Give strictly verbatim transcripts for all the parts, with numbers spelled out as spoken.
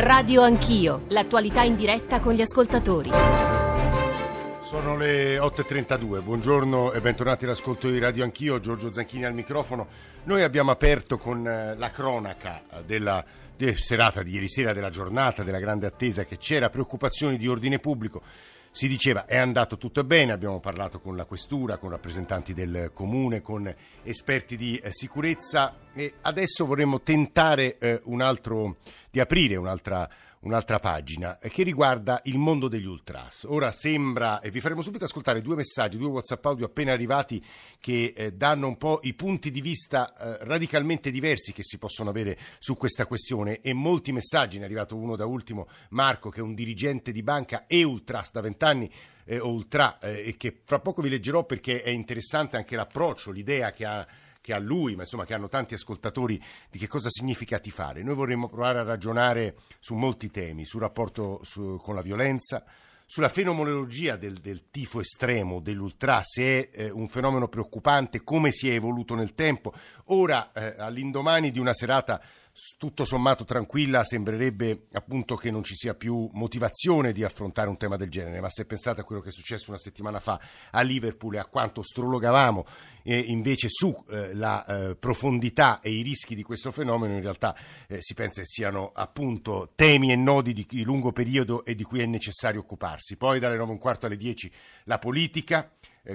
Radio Anch'io, l'attualità in diretta con gli ascoltatori. Sono le otto e trentadue, buongiorno e bentornati all'ascolto di Radio Anch'io, Giorgio Zanchini al microfono. Noi abbiamo aperto con la cronaca della de serata di ieri sera, della giornata, della grande attesa che c'era, preoccupazioni di ordine pubblico. Si diceva è andato tutto bene, abbiamo parlato con la questura, con rappresentanti del comune, con esperti di sicurezza e adesso vorremmo tentare eh, un altro, di aprire un'altra Un'altra pagina che riguarda il mondo degli ultras. Ora sembra, e vi faremo subito ascoltare due messaggi, due WhatsApp audio appena arrivati che eh, danno un po' i punti di vista eh, radicalmente diversi che si possono avere su questa questione, e molti messaggi. Ne è arrivato uno da ultimo, Marco, che è un dirigente di banca e ultras da vent'anni, eh, ultra, eh, e che fra poco vi leggerò perché è interessante anche l'approccio, l'idea che ha che a lui, ma insomma che hanno tanti ascoltatori, di che cosa significa tifare. Noi vorremmo provare a ragionare su molti temi, sul rapporto su, con la violenza, sulla fenomenologia del, del tifo estremo, dell'ultra, se è eh, un fenomeno preoccupante, come si è evoluto nel tempo. Ora, eh, all'indomani di una serata tutto sommato tranquilla, sembrerebbe appunto che non ci sia più motivazione di affrontare un tema del genere, ma se pensate a quello che è successo una settimana fa a Liverpool e a quanto strologavamo eh, invece su eh, la eh, profondità e i rischi di questo fenomeno, in realtà eh, si pensa che siano appunto temi e nodi di, di lungo periodo e di cui è necessario occuparsi. Poi dalle nove e un quarto alle dieci la politica,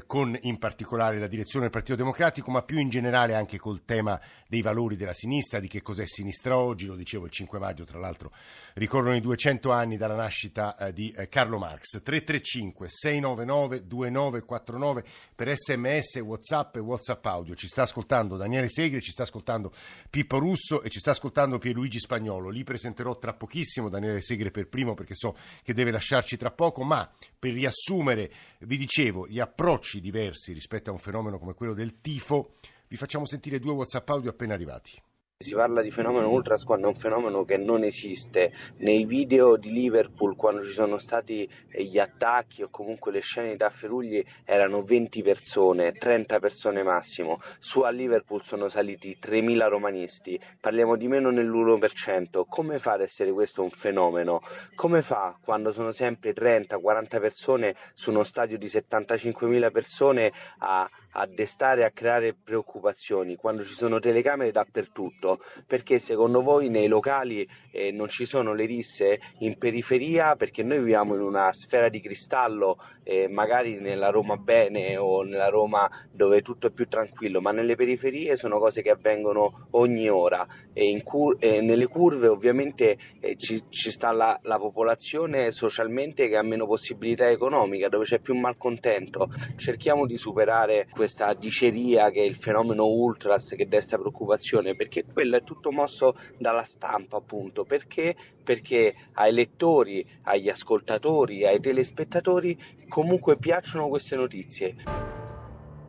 con in particolare la direzione del Partito Democratico, ma più in generale anche col tema dei valori della sinistra, di che cos'è sinistra oggi. Lo dicevo, il cinque maggio tra l'altro ricorrono i duecento anni dalla nascita di Carlo Marx. Tre tre cinque sei nove nove due nove quattro nove per sms, whatsapp e whatsapp audio. Ci sta ascoltando Daniele Segre, ci sta ascoltando Pippo Russo e ci sta ascoltando Pierluigi Spagnolo. Li presenterò tra pochissimo, Daniele Segre per primo perché so che deve lasciarci tra poco, ma per riassumere vi dicevo gli approcci diversi rispetto a un fenomeno come quello del tifo. Vi facciamo sentire due WhatsApp audio appena arrivati. Si parla di fenomeno ultras quando è un fenomeno che non esiste. Nei video di Liverpool, quando ci sono stati gli attacchi o comunque le scene di tafferugli, erano venti persone, trenta persone massimo. Su a Liverpool sono saliti tremila romanisti, parliamo di meno nell'uno per cento. Come fa ad essere questo un fenomeno? Come fa quando sono sempre trenta quaranta persone su uno stadio di settantacinquemila persone a a destare, a creare preoccupazioni, quando ci sono telecamere dappertutto? Perché secondo voi nei locali eh, non ci sono le risse in periferia? Perché noi viviamo in una sfera di cristallo, eh, magari nella Roma bene o nella Roma dove tutto è più tranquillo, ma nelle periferie sono cose che avvengono ogni ora, e in cur- eh, nelle curve ovviamente eh, ci, ci sta la, la popolazione socialmente che ha meno possibilità economica, dove c'è più malcontento. Cerchiamo di superare questo questa diceria che è il fenomeno ultras che desta preoccupazione, perché quello è tutto mosso dalla stampa, appunto. Perché? Perché ai lettori, agli ascoltatori, ai telespettatori comunque piacciono queste notizie.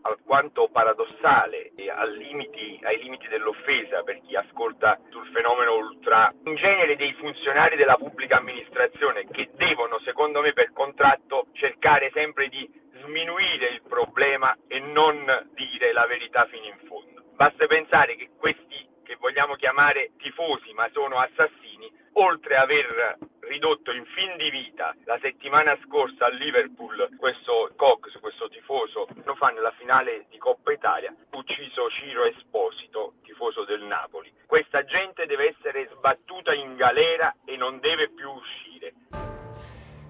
Alquanto paradossale e al limiti, ai limiti dell'offesa per chi ascolta sul fenomeno ultra, in genere dei funzionari della pubblica amministrazione che devono, secondo me per contratto, cercare sempre di diminuire il problema e non dire la verità fino in fondo. Basta pensare che questi che vogliamo chiamare tifosi, ma sono assassini, oltre a aver ridotto in fin di vita la settimana scorsa a Liverpool questo Cox, questo tifoso, lo fa nella finale di Coppa Italia, ucciso Ciro Esposito, tifoso del Napoli. Questa gente deve essere sbattuta in galera e non deve più uscire.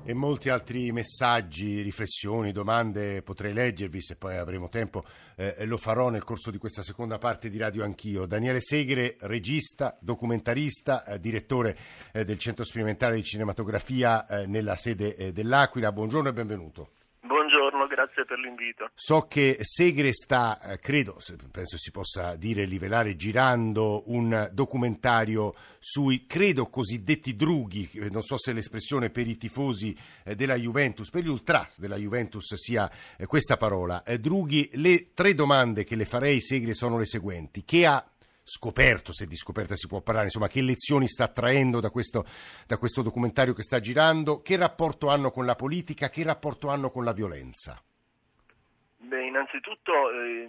E molti altri messaggi, riflessioni, domande potrei leggervi, se poi avremo tempo eh, lo farò nel corso di questa seconda parte di Radio Anch'io. Daniele Segre, regista, documentarista, eh, direttore eh, del Centro Sperimentale di Cinematografia eh, nella sede eh, dell'Aquila, buongiorno e benvenuto. Buongiorno, grazie per l'invito. So che Segre sta, eh, credo, penso si possa dire, livellare, girando un documentario sui, credo, cosiddetti drughi, non so se l'espressione per i tifosi eh, della Juventus, per gli ultras della Juventus sia eh, questa parola. Eh, drughi, le tre domande che le farei, Segre, sono le seguenti. Che ha scoperto, se di scoperta si può parlare, insomma, che lezioni sta traendo da questo, da questo documentario che sta girando? Che rapporto hanno con la politica? Che rapporto hanno con la violenza? Beh, innanzitutto eh,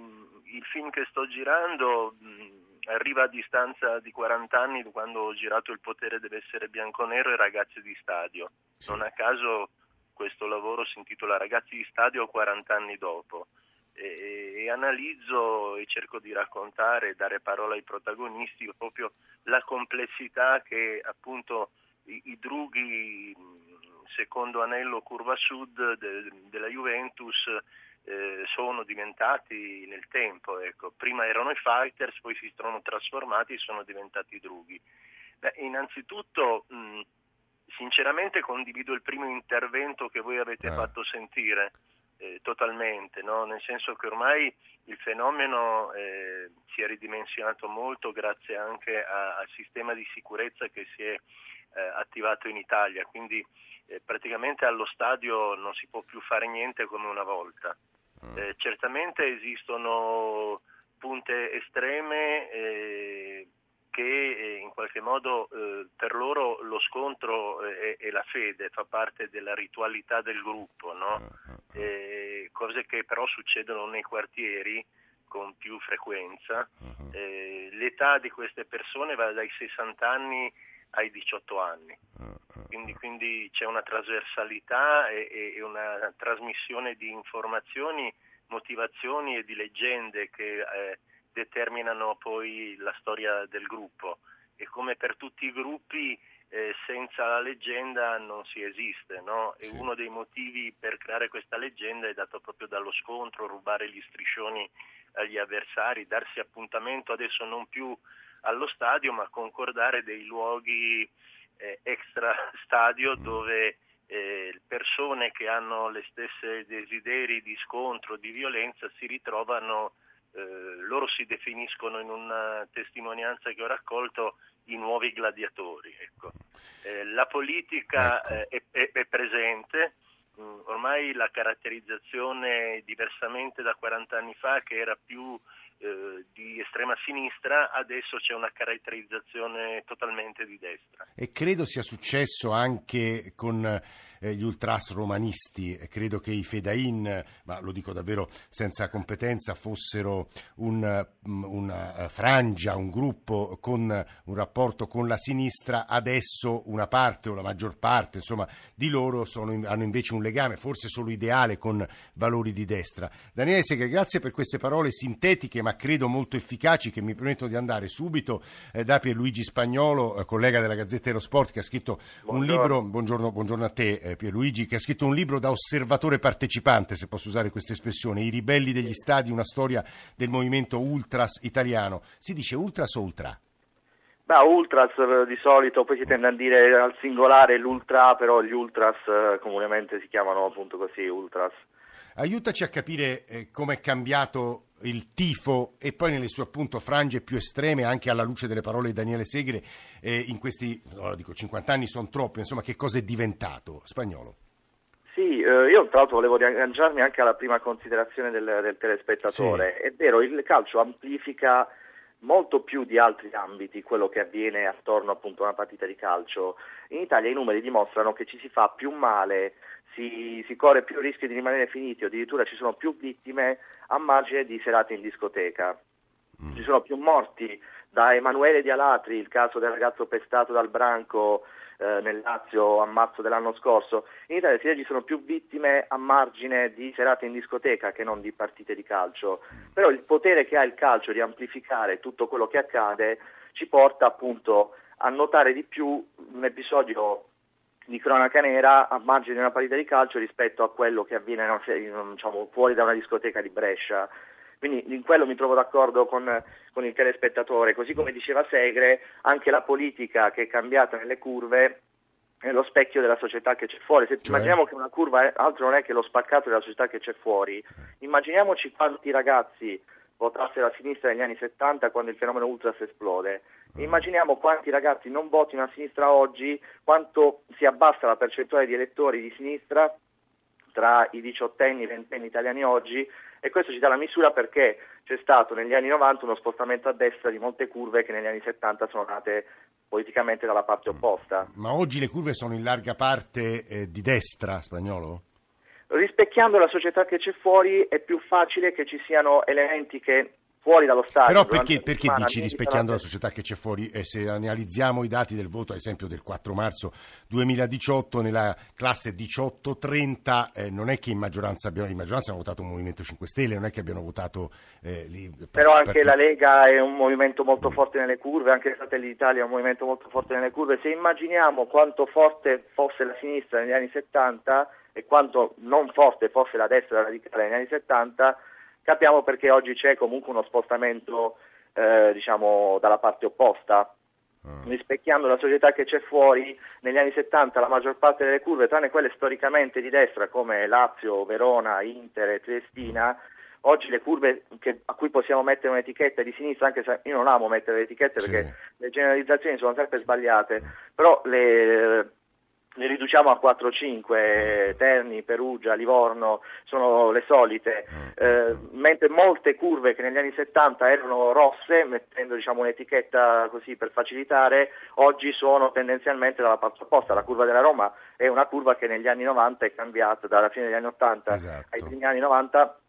il film che sto girando mh, arriva a distanza di quaranta anni da quando ho girato Il Potere deve essere Bianconero e Ragazzi di Stadio. Sì. Non a caso questo lavoro si intitola Ragazzi di Stadio quaranta anni dopo. E, e analizzo e cerco di raccontare e dare parola ai protagonisti proprio la complessità che appunto i, i drughi secondo anello curva sud de, della Juventus eh, sono diventati nel tempo, ecco. Prima erano i fighters, poi si sono trasformati e sono diventati i drughi. Beh, innanzitutto mh, sinceramente condivido il primo intervento che voi avete eh. fatto sentire. Eh, totalmente, no? Nel senso che ormai il fenomeno eh, si è ridimensionato molto grazie anche a, al sistema di sicurezza che si è eh, attivato in Italia, quindi eh, praticamente allo stadio non si può più fare niente come una volta. Eh, certamente esistono punte estreme eh, che in qualche modo eh, per loro lo scontro e, e la fede fa parte della ritualità del gruppo, no? E cose che però succedono nei quartieri con più frequenza. E l'età di queste persone va dai sessanta anni ai diciotto anni, quindi, quindi c'è una trasversalità e, e una trasmissione di informazioni, motivazioni e di leggende che... Eh, determinano poi la storia del gruppo, e come per tutti i gruppi eh, senza la leggenda non si esiste, no? E sì. Uno dei motivi per creare questa leggenda è dato proprio dallo scontro, rubare gli striscioni agli avversari, darsi appuntamento adesso non più allo stadio ma concordare dei luoghi eh, extra stadio mm. dove eh, persone che hanno le stesse desideri di scontro, di violenza si ritrovano. Eh, loro si definiscono, in una testimonianza che ho raccolto, i nuovi gladiatori, ecco. Eh, la politica ecco. eh, è, è presente, mm, ormai la caratterizzazione, diversamente da quaranta anni fa che era più eh, di estrema sinistra, adesso c'è una caratterizzazione totalmente di destra. E credo sia successo anche con gli ultras romanisti. Credo che i Fedain, ma lo dico davvero senza competenza, fossero un, una frangia, un gruppo con un rapporto con la sinistra. Adesso una parte o la maggior parte, insomma, di loro sono, hanno invece un legame, forse solo ideale, con valori di destra. Daniele Segre, grazie per queste parole sintetiche ma credo molto efficaci, che mi permettono di andare subito eh, da Pierluigi Spagnolo, eh, collega della Gazzetta dello Sport, che ha scritto buongiorno. un libro buongiorno, buongiorno a te Pierluigi, che ha scritto un libro da osservatore partecipante, se posso usare questa espressione, I ribelli degli stadi, una storia del movimento ultras italiano. Si dice ultras o ultra? Beh, ultras di solito, poi si tende a dire al singolare l'ultra, però gli ultras comunemente si chiamano appunto così, ultras. Aiutaci a capire eh, come è cambiato il tifo e poi nelle sue appunto frange più estreme, anche alla luce delle parole di Daniele Segre, eh, in questi allora dico cinquanta anni sono troppi, insomma, che cosa è diventato? Spagnolo. Sì, eh, io tra l'altro volevo riagganciarmi anche alla prima considerazione del, del telespettatore. Sì. È vero, il calcio amplifica molto più di altri ambiti quello che avviene attorno appunto a una partita di calcio. In Italia i numeri dimostrano che ci si fa più male, si, si corre più rischio di rimanere finiti, o addirittura ci sono più vittime a margine di serate in discoteca. Mm. Ci sono più morti, da Emanuele Di Alatri, il caso del ragazzo pestato dal branco eh, nel Lazio a marzo dell'anno scorso. In Italia ci sono più vittime a margine di serate in discoteca che non di partite di calcio. Però il potere che ha il calcio di amplificare tutto quello che accade ci porta appunto a notare di più un episodio di cronaca nera a margine di una partita di calcio rispetto a quello che avviene, diciamo, fuori da una discoteca di Brescia. Quindi in quello mi trovo d'accordo con, con il telespettatore. Così come diceva Segre, anche la politica che è cambiata nelle curve è lo specchio della società che c'è fuori. Se cioè... immaginiamo che una curva è, altro non è che lo spaccato della società che c'è fuori, immaginiamoci quanti ragazzi votassero a sinistra negli anni settanta, quando il fenomeno ultras esplode. Immaginiamo quanti ragazzi non votino a sinistra oggi, quanto si abbassa la percentuale di elettori di sinistra tra i diciottenni e i ventenni italiani oggi, e questo ci dà la misura perché c'è stato negli anni novanta uno spostamento a destra di molte curve che negli anni settanta sono nate politicamente dalla parte opposta. Ma oggi le curve sono in larga parte eh, di destra, Spagnolo? Rispecchiando la società che c'è fuori è più facile che ci siano elementi che fuori dallo stadio. Però perché, perché dici rispecchiando la società che c'è fuori? Eh, se analizziamo i dati del voto, ad esempio del quattro marzo duemiladiciotto, nella classe diciotto trenta eh, non è che in maggioranza abbiamo in maggioranza hanno votato un Movimento cinque Stelle, non è che abbiano votato eh, lì, per, però anche per... la Lega è un movimento molto forte nelle curve, anche Fratelli d'Italia è un movimento molto forte nelle curve. Se immaginiamo quanto forte fosse la sinistra negli anni settanta e quanto non forte fosse la destra radicale negli anni settanta, capiamo perché oggi c'è comunque uno spostamento eh, diciamo dalla parte opposta. Rispecchiando la società che c'è fuori, negli anni settanta la maggior parte delle curve, tranne quelle storicamente di destra come Lazio, Verona, Inter e Triestina, oggi le curve che, a cui possiamo mettere un'etichetta di sinistra, anche se io non amo mettere le etichette perché sì, le generalizzazioni sono sempre sbagliate, però le... ne riduciamo a quattro cinque, Terni, Perugia, Livorno, sono le solite, eh, mentre molte curve che negli anni settanta erano rosse, mettendo diciamo un'etichetta così per facilitare, oggi sono tendenzialmente dalla parte opposta. La curva della Roma è una curva che negli anni novanta è cambiata, dalla fine degli anni ottanta, esatto, ai primi anni novanta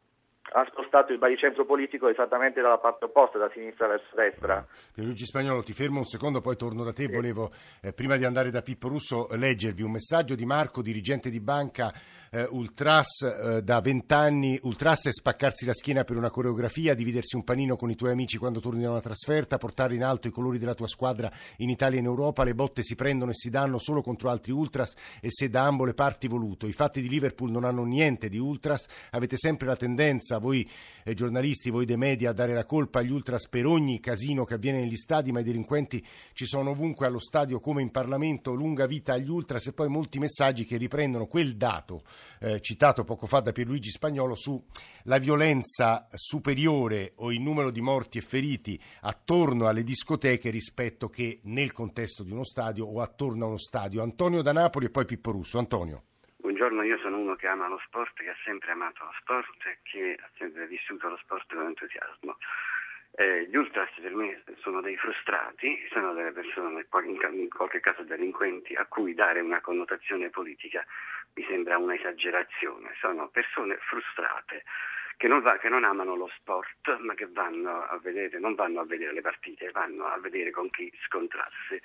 ha spostato il baricentro politico esattamente dalla parte opposta, da sinistra verso destra. Pierluigi Spagnolo, ti fermo un secondo, poi torno da te. Sì. Volevo, eh, prima di andare da Pippo Russo, leggervi un messaggio di Marco, dirigente di banca eh, Ultras, eh, da vent'anni. Ultras è spaccarsi la schiena per una coreografia, dividersi un panino con i tuoi amici quando torni da una trasferta, portare in alto i colori della tua squadra in Italia e in Europa. Le botte si prendono e si danno solo contro altri Ultras e se da ambo le parti voluto. I fatti di Liverpool non hanno niente di Ultras, avete sempre la tendenza, voi eh, giornalisti, voi dei media, a dare la colpa agli ultras per ogni casino che avviene negli stadi, ma i delinquenti ci sono ovunque, allo stadio come in Parlamento. Lunga vita agli ultras. E poi molti messaggi che riprendono quel dato eh, citato poco fa da Pierluigi Spagnolo sulla violenza superiore o il numero di morti e feriti attorno alle discoteche rispetto che nel contesto di uno stadio o attorno a uno stadio. Antonio da Napoli e poi Pippo Russo. Antonio. Buongiorno, io sono uno che ama lo sport, che ha sempre amato lo sport, che ha sempre vissuto lo sport con entusiasmo. Eh, gli ultras per me sono dei frustrati, sono delle persone, in qualche caso delinquenti, a cui dare una connotazione politica mi sembra un'esagerazione. Sono persone frustrate che non, va, che non amano lo sport, ma che vanno a vedere, non vanno a vedere le partite, vanno a vedere con chi scontrarsi.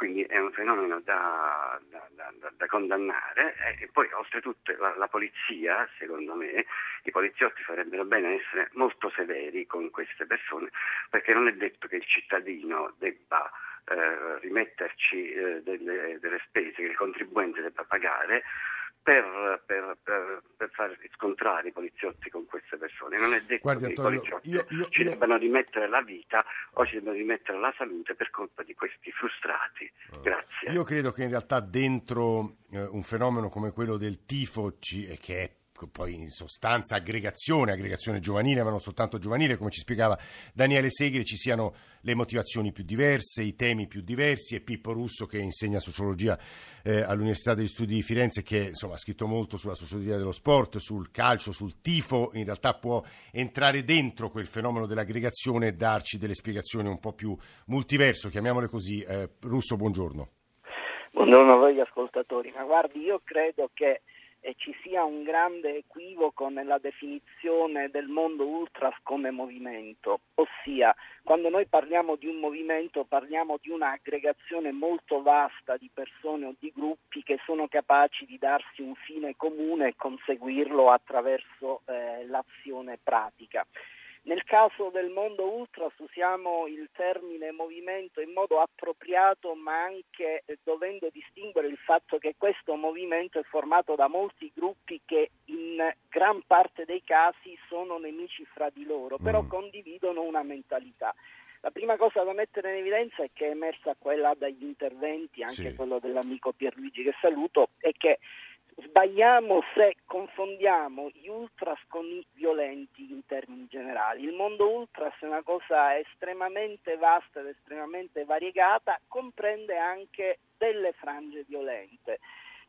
Quindi è un fenomeno da, da, da, da condannare, e poi oltretutto la, la polizia, secondo me, i poliziotti farebbero bene a essere molto severi con queste persone, perché non è detto che il cittadino debba eh, rimetterci eh, delle, delle spese che il contribuente debba pagare Per, per, per, per far scontrare i poliziotti con queste persone. Non è detto, guardi, che Antonio, i poliziotti io, io, ci io... debbano rimettere la vita o ci debbano rimettere la salute per colpa di questi frustrati. Grazie. Io credo che in realtà dentro eh, un fenomeno come quello del tifo, ci, che è poi in sostanza aggregazione, aggregazione giovanile, ma non soltanto giovanile, come ci spiegava Daniele Segre, ci siano le motivazioni più diverse, i temi più diversi. E Pippo Russo, che insegna sociologia eh, all'Università degli Studi di Firenze, che insomma ha scritto molto sulla sociologia dello sport, sul calcio, sul tifo, in realtà può entrare dentro quel fenomeno dell'aggregazione e darci delle spiegazioni un po' più multiverso, chiamiamole così. eh, Russo, buongiorno. Buongiorno a voi gli ascoltatori. Ma guardi, io credo che e ci sia un grande equivoco nella definizione del mondo ultras come movimento, ossia quando noi parliamo di un movimento parliamo di un'aggregazione molto vasta di persone o di gruppi che sono capaci di darsi un fine comune e conseguirlo attraverso eh, l'azione pratica. Nel caso del mondo ultras usiamo il termine movimento in modo appropriato, ma anche dovendo distinguere il fatto che questo movimento è formato da molti gruppi che in gran parte dei casi sono nemici fra di loro, però condividono una mentalità. La prima cosa da mettere in evidenza è che è emersa quella dagli interventi, anche sì, quello dell'amico Pierluigi che saluto, è che sbagliamo se confondiamo gli ultras con i violenti in termini generali. Il mondo ultras è una cosa estremamente vasta ed estremamente variegata, comprende anche delle frange violente.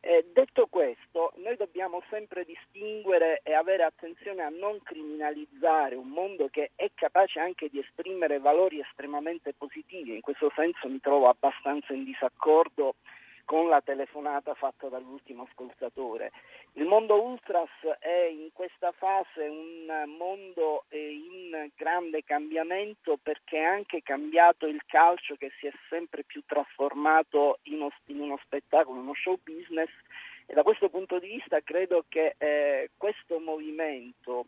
Eh, detto questo, noi dobbiamo sempre distinguere e avere attenzione a non criminalizzare un mondo che è capace anche di esprimere valori estremamente positivi. In questo senso mi trovo abbastanza in disaccordo con la telefonata fatta dall'ultimo ascoltatore. Il mondo ultras è in questa fase un mondo in grande cambiamento, perché è anche cambiato il calcio, che si è sempre più trasformato in uno spettacolo, in uno show business, e da questo punto di vista credo che eh, questo movimento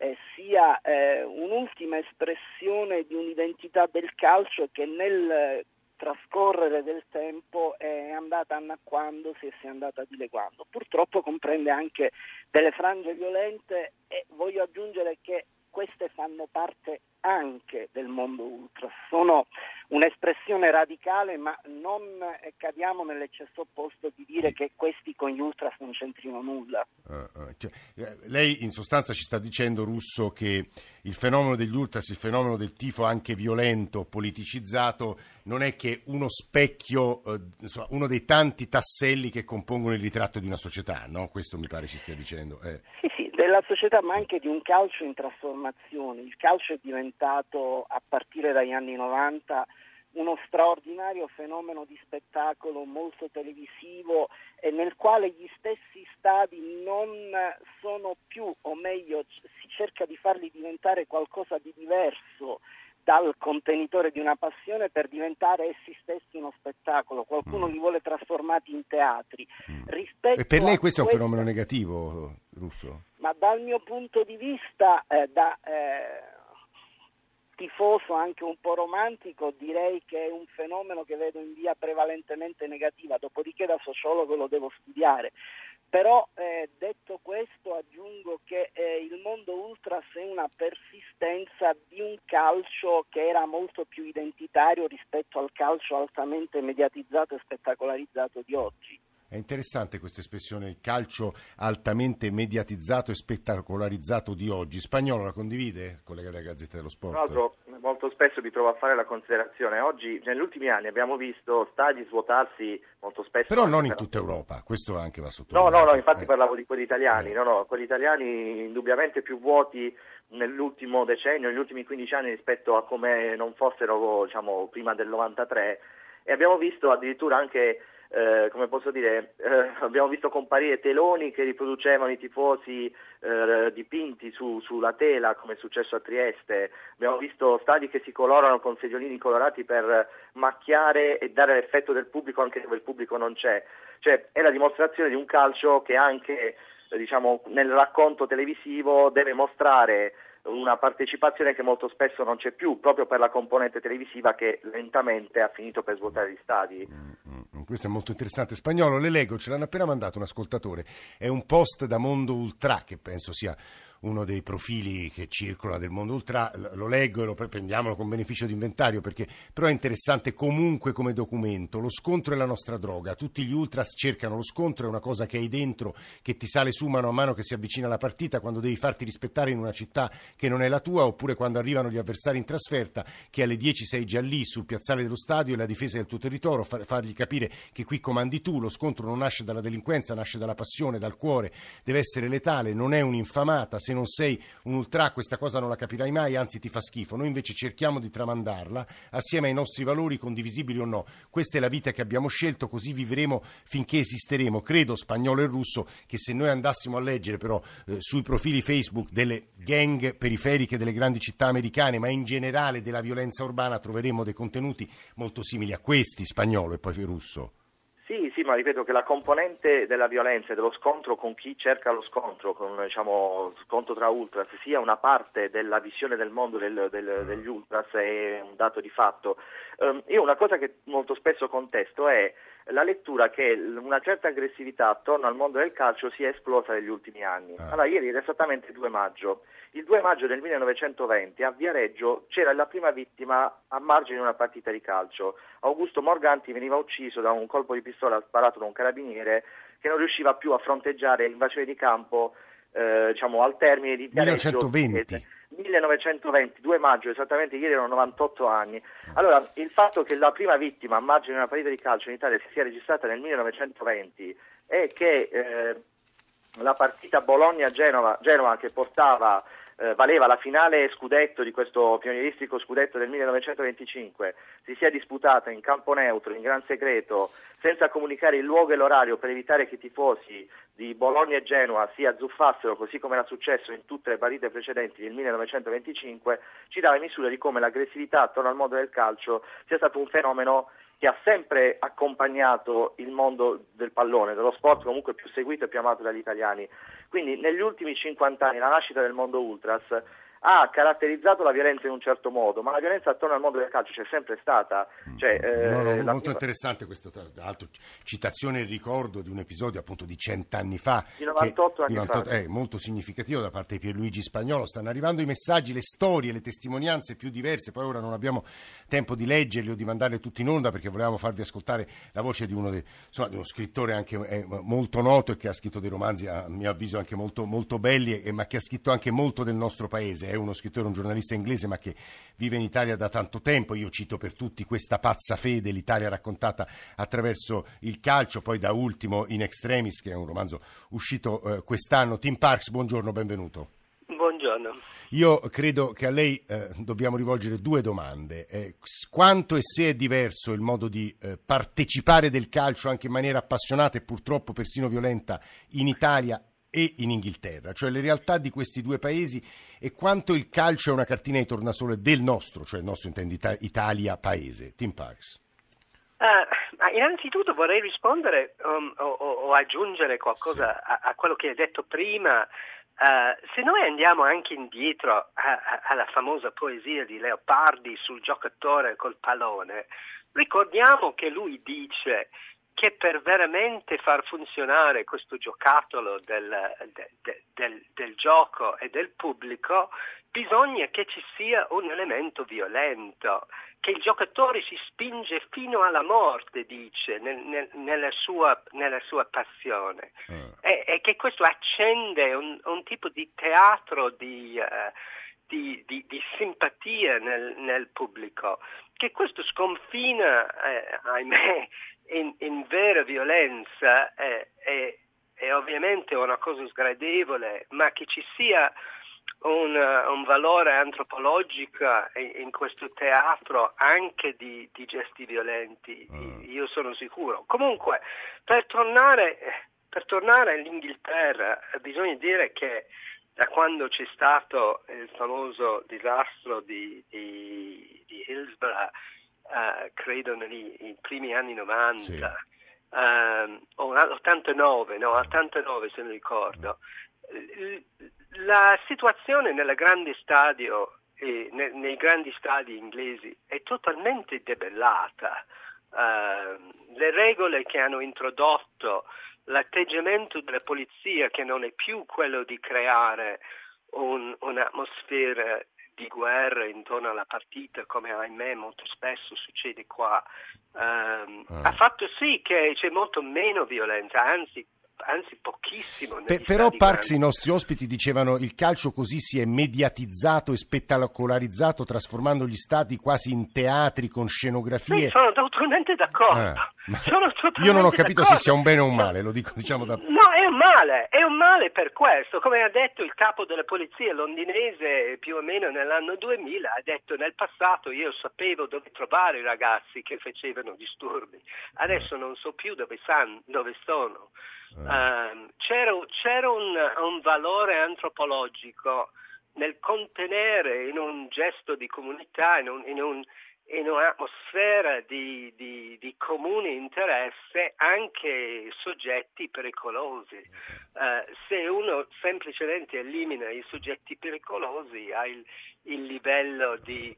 Eh, sia eh, un'ultima espressione di un'identità del calcio che nel eh, trascorrere del tempo è andata annacquandosi e si è andata dileguando. Purtroppo comprende anche delle frange violente, e voglio aggiungere che queste fanno parte anche del mondo ultra, sono un'espressione radicale, ma non eh, cadiamo nell'eccesso opposto di dire sì, che questi con gli ultras non c'entrino nulla. Ah, ah, cioè, lei in sostanza ci sta dicendo, Russo, che il fenomeno degli ultras, il fenomeno del tifo anche violento, politicizzato, non è che uno specchio, eh, insomma, uno dei tanti tasselli che compongono il ritratto di una società, no? Questo mi pare ci stia dicendo. Eh. Sì, sì. Della società, ma anche di un calcio in trasformazione. Il calcio è diventato, a partire dagli anni novanta, uno straordinario fenomeno di spettacolo molto televisivo, e nel quale gli stessi stadi non sono più, o meglio, si cerca di farli diventare qualcosa di diverso dal contenitore di una passione, per diventare essi stessi uno spettacolo. Qualcuno mm. li vuole trasformati in teatri. Mm. Rispetto e per lei questo è un fenomeno questa... negativo, Russo? Ma dal mio punto di vista, eh, da eh, tifoso anche un po' romantico, direi che è un fenomeno che vedo in via prevalentemente negativa, dopodiché da sociologo lo devo studiare. Però eh, detto questo aggiungo che eh, il mondo ultras è una persistenza di un calcio che era molto più identitario rispetto al calcio altamente mediatizzato e spettacolarizzato di oggi. È interessante questa espressione, il calcio altamente mediatizzato e spettacolarizzato di oggi. Spagnolo la condivide, collega della Gazzetta dello Sport? Tra l'altro, molto spesso mi trovo a fare la considerazione. Oggi, negli ultimi anni, abbiamo visto stadi svuotarsi molto spesso. Però non in tutta Europa, questo anche va sottolineato. No, no, no, infatti eh. parlavo di quelli italiani. Eh. No, no, quelli italiani indubbiamente più vuoti nell'ultimo decennio, negli ultimi quindici anni rispetto a come non fossero, diciamo, prima del novantatré. E abbiamo visto addirittura anche... Eh, come posso dire, eh, abbiamo visto comparire teloni che riproducevano i tifosi eh, dipinti su, sulla tela, come è successo a Trieste. Abbiamo visto stadi che si colorano con seggiolini colorati per macchiare e dare l'effetto del pubblico anche dove il pubblico non c'è. Cioè, è la dimostrazione di un calcio che anche, eh, diciamo, nel racconto televisivo deve mostrare una partecipazione che molto spesso non c'è più, proprio per la componente televisiva che lentamente ha finito per svuotare gli stadi. Questo è molto interessante. Spagnolo, le leggo, ce l'hanno appena mandato un ascoltatore, è un post da Mondo Ultra, che penso sia uno dei profili che circola del mondo ultra, lo leggo e lo prendiamolo con beneficio d'inventario, perché però è interessante comunque come documento. Lo scontro è la nostra droga, tutti gli ultras cercano lo scontro, è una cosa che hai dentro, che ti sale su mano a mano che si avvicina la partita, quando devi farti rispettare in una città che non è la tua, oppure quando arrivano gli avversari in trasferta, che alle dieci sei già lì sul piazzale dello stadio e la difesa del tuo territorio, far, fargli capire che qui comandi tu. Lo scontro non nasce dalla delinquenza, nasce dalla passione, dal cuore, deve essere letale, non è un'infamata. Se non sei un ultra questa cosa non la capirai mai, anzi ti fa schifo. Noi invece cerchiamo di tramandarla assieme ai nostri valori, condivisibili o no. Questa è la vita che abbiamo scelto, così vivremo finché esisteremo. Credo, Spagnolo e Russo, che se noi andassimo a leggere però eh, sui profili Facebook delle gang periferiche delle grandi città americane, ma in generale della violenza urbana, troveremo dei contenuti molto simili a questi, Spagnolo e poi Russo. Sì, sì, ma ripeto che la componente della violenza e dello scontro con chi cerca lo scontro, con, diciamo, scontro tra ultras, sia una parte della visione del mondo del, del, degli ultras, è un dato di fatto. Um, io una cosa che molto spesso contesto è la lettura che una certa aggressività attorno al mondo del calcio si è esplosa negli ultimi anni. Allora, ieri era esattamente due maggio. Il due maggio del millenovecentoventi a Viareggio c'era la prima vittima a margine di una partita di calcio. Augusto Morganti veniva ucciso da un colpo di pistola sparato da un carabiniere che non riusciva più a fronteggiare l'invasione di campo, eh, diciamo al termine di Viareggio. millenovecentoventi millenovecentoventi, due maggio, esattamente ieri erano novantotto anni. Allora, il fatto che la prima vittima a margine di una partita di calcio in Italia si sia registrata nel millenovecentoventi e che eh, la partita Bologna-Genova, Genova, che portava eh, valeva la finale scudetto di questo pionieristico scudetto del millenovecentoventicinque, si sia disputata in campo neutro, in gran segreto, senza comunicare il luogo e l'orario per evitare che i tifosi di Bologna e Genova si azzuffassero, così come era successo in tutte le partite precedenti del millenovecentoventicinque, ci dava misura di come l'aggressività attorno al mondo del calcio sia stato un fenomeno che ha sempre accompagnato il mondo del pallone, dello sport comunque più seguito e più amato dagli italiani. Quindi negli ultimi cinquanta anni la nascita del mondo ultras ha caratterizzato la violenza in un certo modo, ma la violenza attorno al mondo del calcio c'è sempre stata. Cioè, eh, no, no, la... Molto interessante questo, tra l'altro, citazione e ricordo di un episodio appunto di cent'anni fa. Di novantotto che, anni novantotto, fa. È molto significativo da parte di Pierluigi Spagnolo. Stanno arrivando i messaggi, le storie, le testimonianze più diverse, poi ora non abbiamo tempo di leggerli o di mandarle tutti in onda perché volevamo farvi ascoltare la voce di uno, de, insomma, di uno scrittore anche eh, molto noto e che ha scritto dei romanzi a mio avviso anche molto, molto belli, eh, ma che ha scritto anche molto del nostro paese. È uno scrittore, un giornalista inglese, ma che vive in Italia da tanto tempo. Io cito per tutti questa Pazza fede, l'Italia raccontata attraverso il calcio, poi da ultimo In Extremis, che è un romanzo uscito eh, quest'anno. Tim Parks, buongiorno, benvenuto. Buongiorno. Io credo che a lei eh, dobbiamo rivolgere due domande. Eh, quanto e se è diverso il modo di eh, partecipare del calcio anche in maniera appassionata e purtroppo persino violenta in Italia e in Inghilterra, cioè le realtà di questi due paesi, e quanto il calcio è una cartina di tornasole del nostro, cioè il nostro intendo Italia-paese. Tim Parks. Uh, innanzitutto vorrei rispondere um, o, o aggiungere qualcosa sì. a, a quello che hai detto prima. Uh, se noi andiamo anche indietro a, a, alla famosa poesia di Leopardi sul giocatore col pallone, ricordiamo che lui dice che per veramente far funzionare questo giocattolo del, del, del, del gioco e del pubblico bisogna che ci sia un elemento violento, che il giocatore si spinge fino alla morte, dice, nel, nel, nella, sua, nella sua passione, mm. e, e che questo accende un, un tipo di teatro di... Uh, Di, di, di simpatia nel, nel pubblico, che questo sconfina, eh, ahimè, in, in vera violenza, eh, eh, è ovviamente una cosa sgradevole, ma che ci sia un, un valore antropologico in questo teatro anche di, di gesti violenti, io sono sicuro. Comunque, per tornare, per tornare all'Inghilterra, bisogna dire che da quando c'è stato il famoso disastro di, di, di Hillsborough, uh, credo nei primi anni novanta, sì. um, ottantanove, no, ottantanove se non ricordo, la situazione nella grande stadio, eh, nei, nei grandi stadi inglesi è totalmente debellata. Uh, le regole che hanno introdotto, l'atteggiamento della polizia che non è più quello di creare un, un'atmosfera di guerra intorno alla partita, come ahimè molto spesso succede qua, um, ah. ha fatto sì che c'è molto meno violenza, anzi anzi pochissimo. Pe- però Parks, i nostri ospiti dicevano, il calcio così si è mediatizzato e spettacolarizzato, trasformando gli stadi quasi in teatri con scenografie. Sì, sono totalmente d'accordo. Ah, sono totalmente io non ho capito d'accordo. Se sia un bene o un male, lo dico, diciamo da... No, è un male, è un male per questo. Come ha detto il capo della polizia londinese più o meno nell'anno duemila, ha detto: nel passato io sapevo dove trovare i ragazzi che facevano disturbi, adesso non so più dove, san, dove sono. Um, c'era, c'era un, un valore antropologico nel contenere in un gesto di comunità, in, un, in, un, in un'atmosfera di, di, di comune interesse anche soggetti pericolosi. Uh, se uno semplicemente elimina i soggetti pericolosi, ha il, il livello di...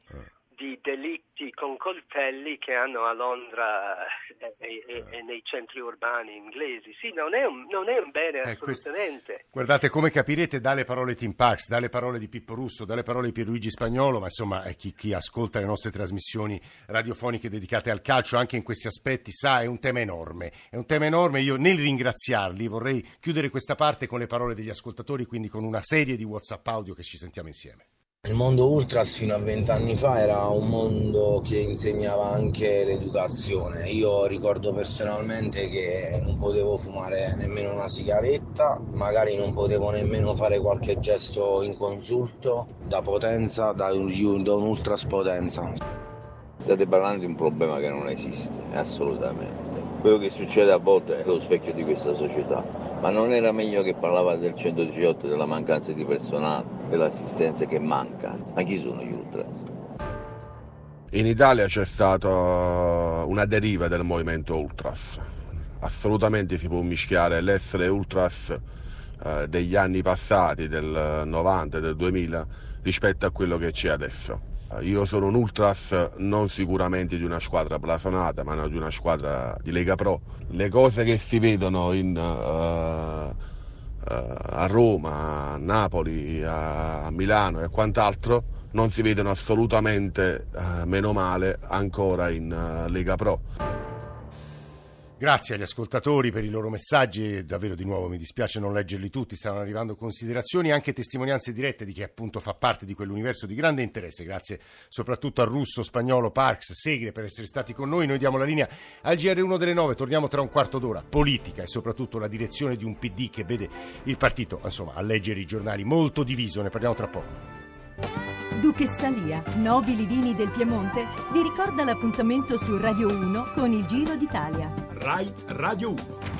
di delitti con coltelli che hanno a Londra e, e, e nei centri urbani inglesi. Sì, non è un, non è un bene, eh, assolutamente. Questo, guardate, come capirete dalle parole di Tim Parks, dalle parole di Pippo Russo, dalle parole di Pierluigi Spagnolo, ma insomma chi, chi ascolta le nostre trasmissioni radiofoniche dedicate al calcio anche in questi aspetti sa, è un tema enorme. È un tema enorme. Io nel ringraziarli vorrei chiudere questa parte con le parole degli ascoltatori, quindi con una serie di WhatsApp audio che ci sentiamo insieme. Il mondo ultras fino a vent'anni fa era un mondo che insegnava anche l'educazione. Io ricordo personalmente che non potevo fumare nemmeno una sigaretta, magari non potevo nemmeno fare qualche gesto inconsulto da potenza, da un, da un ultras potenza. State parlando di un problema che non esiste, assolutamente. Quello che succede a volte è lo specchio di questa società, ma non era meglio che parlava del centodiciotto, della mancanza di personale, dell'assistenza che manca? Ma chi sono gli ultras? In Italia c'è stata una deriva del movimento ultras. Assolutamente si può mischiare l'essere ultras eh, degli anni passati, del novanta, del duemila, rispetto a quello che c'è adesso. Io sono un ultras non sicuramente di una squadra blasonata, ma di una squadra di Lega Pro. Le cose che si vedono in... Uh, a Roma, a Napoli, a Milano e quant'altro non si vedono assolutamente, meno male, ancora in Lega Pro. Grazie agli ascoltatori per i loro messaggi, davvero di nuovo mi dispiace non leggerli tutti, stanno arrivando considerazioni e anche testimonianze dirette di chi appunto fa parte di quell'universo di grande interesse. Grazie soprattutto a Russo, Spagnolo, Parks, Segre per essere stati con noi. Noi diamo la linea al G R uno delle nove, torniamo tra un quarto d'ora. Politica e soprattutto la direzione di un P D che vede il partito, insomma, a leggere i giornali molto diviso, ne parliamo tra poco. Duchessalia, nobili vini del Piemonte, vi ricorda l'appuntamento su Radio uno con il Giro d'Italia. Rai Radio uno.